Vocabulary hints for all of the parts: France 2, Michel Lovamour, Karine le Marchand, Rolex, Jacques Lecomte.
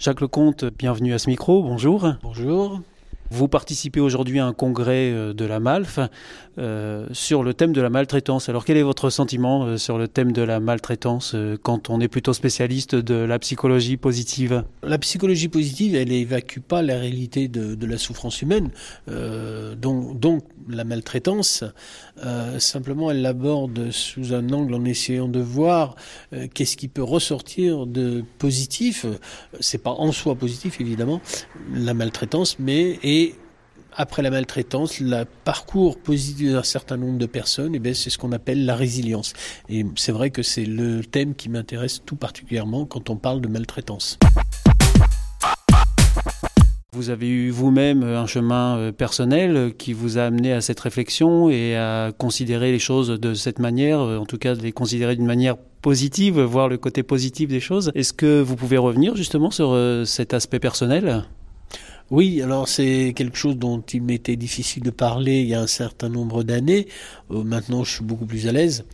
Jacques Lecomte, bienvenue à ce micro, bonjour. Bonjour. Vous participez aujourd'hui à un congrès de la MALF sur le thème de la maltraitance. Alors quel est votre sentiment sur le thème de la maltraitance quand on est plutôt spécialiste de la psychologie positive ? La psychologie positive, elle évacue pas la réalité de la souffrance humaine, donc la maltraitance. Simplement, elle l'aborde sous un angle en essayant de voir qu'est-ce qui peut ressortir de positif. C'est pas en soi positif, évidemment, la maltraitance, et après la maltraitance, le parcours positif d'un certain nombre de personnes, c'est ce qu'on appelle la résilience. Et c'est vrai que c'est le thème qui m'intéresse tout particulièrement quand on parle de maltraitance. Vous avez eu vous-même un chemin personnel qui vous a amené à cette réflexion et à considérer les choses de cette manière, en tout cas de les considérer d'une manière positive, voir le côté positif des choses. Est-ce que vous pouvez revenir justement sur cet aspect personnel ? Oui, alors c'est quelque chose dont il m'était difficile de parler il y a un certain nombre d'années. Maintenant, je suis beaucoup plus à l'aise.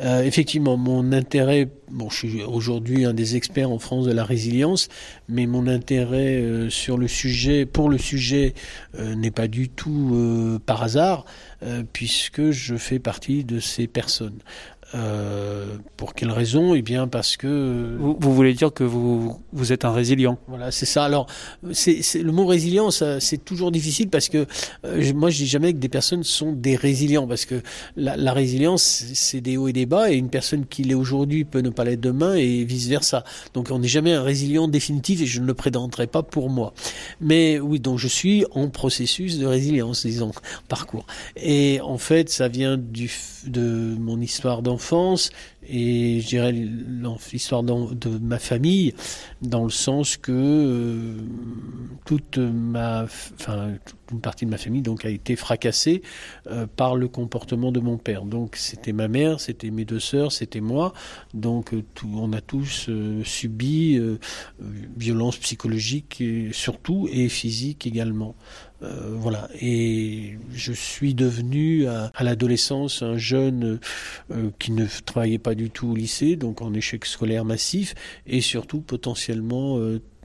Effectivement, mon intérêt, je suis aujourd'hui un des experts en France de la résilience, mais mon intérêt pour le sujet, n'est pas du tout par hasard, puisque je fais partie de ces personnes. Pour quelle raison ? Parce que... Vous voulez dire que vous êtes un résilient. Voilà, c'est ça. Alors, c'est, le mot résilient, ça, c'est toujours difficile parce que moi, je dis jamais que des personnes sont des résilients parce que la résilience, c'est des hauts et des bas et une personne qui l'est aujourd'hui peut ne pas l'être demain et vice-versa. Donc, on n'est jamais un résilient définitif et je ne le prétendrai pas pour moi. Mais oui, donc je suis en processus de résilience, disons, parcours. Et en fait, ça vient de mon histoire d'enfance. Et je dirais l'histoire de ma famille, dans le sens que toute une partie de ma famille donc, a été fracassée par le comportement de mon père. Donc c'était ma mère, c'était mes deux sœurs, c'était moi. Donc on a tous subi violence psychologique et, surtout et physique également. Voilà. Et je suis devenu à l'adolescence un jeune qui ne travaillait pas du tout au lycée, donc en échec scolaire massif et surtout potentiellement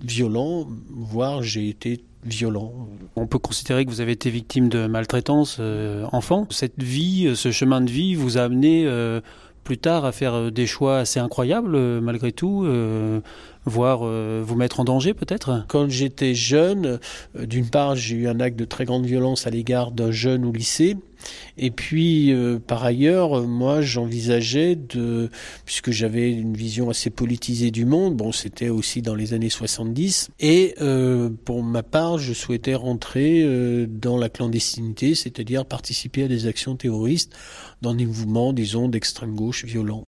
violent, voire j'ai été violent. On peut considérer que vous avez été victime de maltraitance enfant. Cette vie, ce chemin de vie vous a amené plus tard à faire des choix assez incroyables malgré tout, voire vous mettre en danger peut-être ? Quand j'étais jeune, d'une part j'ai eu un acte de très grande violence à l'égard d'un jeune au lycée et puis par ailleurs moi j'envisageais puisque j'avais une vision assez politisée du monde, c'était aussi dans les années 70 et pour ma part je souhaitais rentrer dans la clandestinité, c'est-à-dire participer à des actions terroristes dans des mouvements disons d'extrême gauche violents.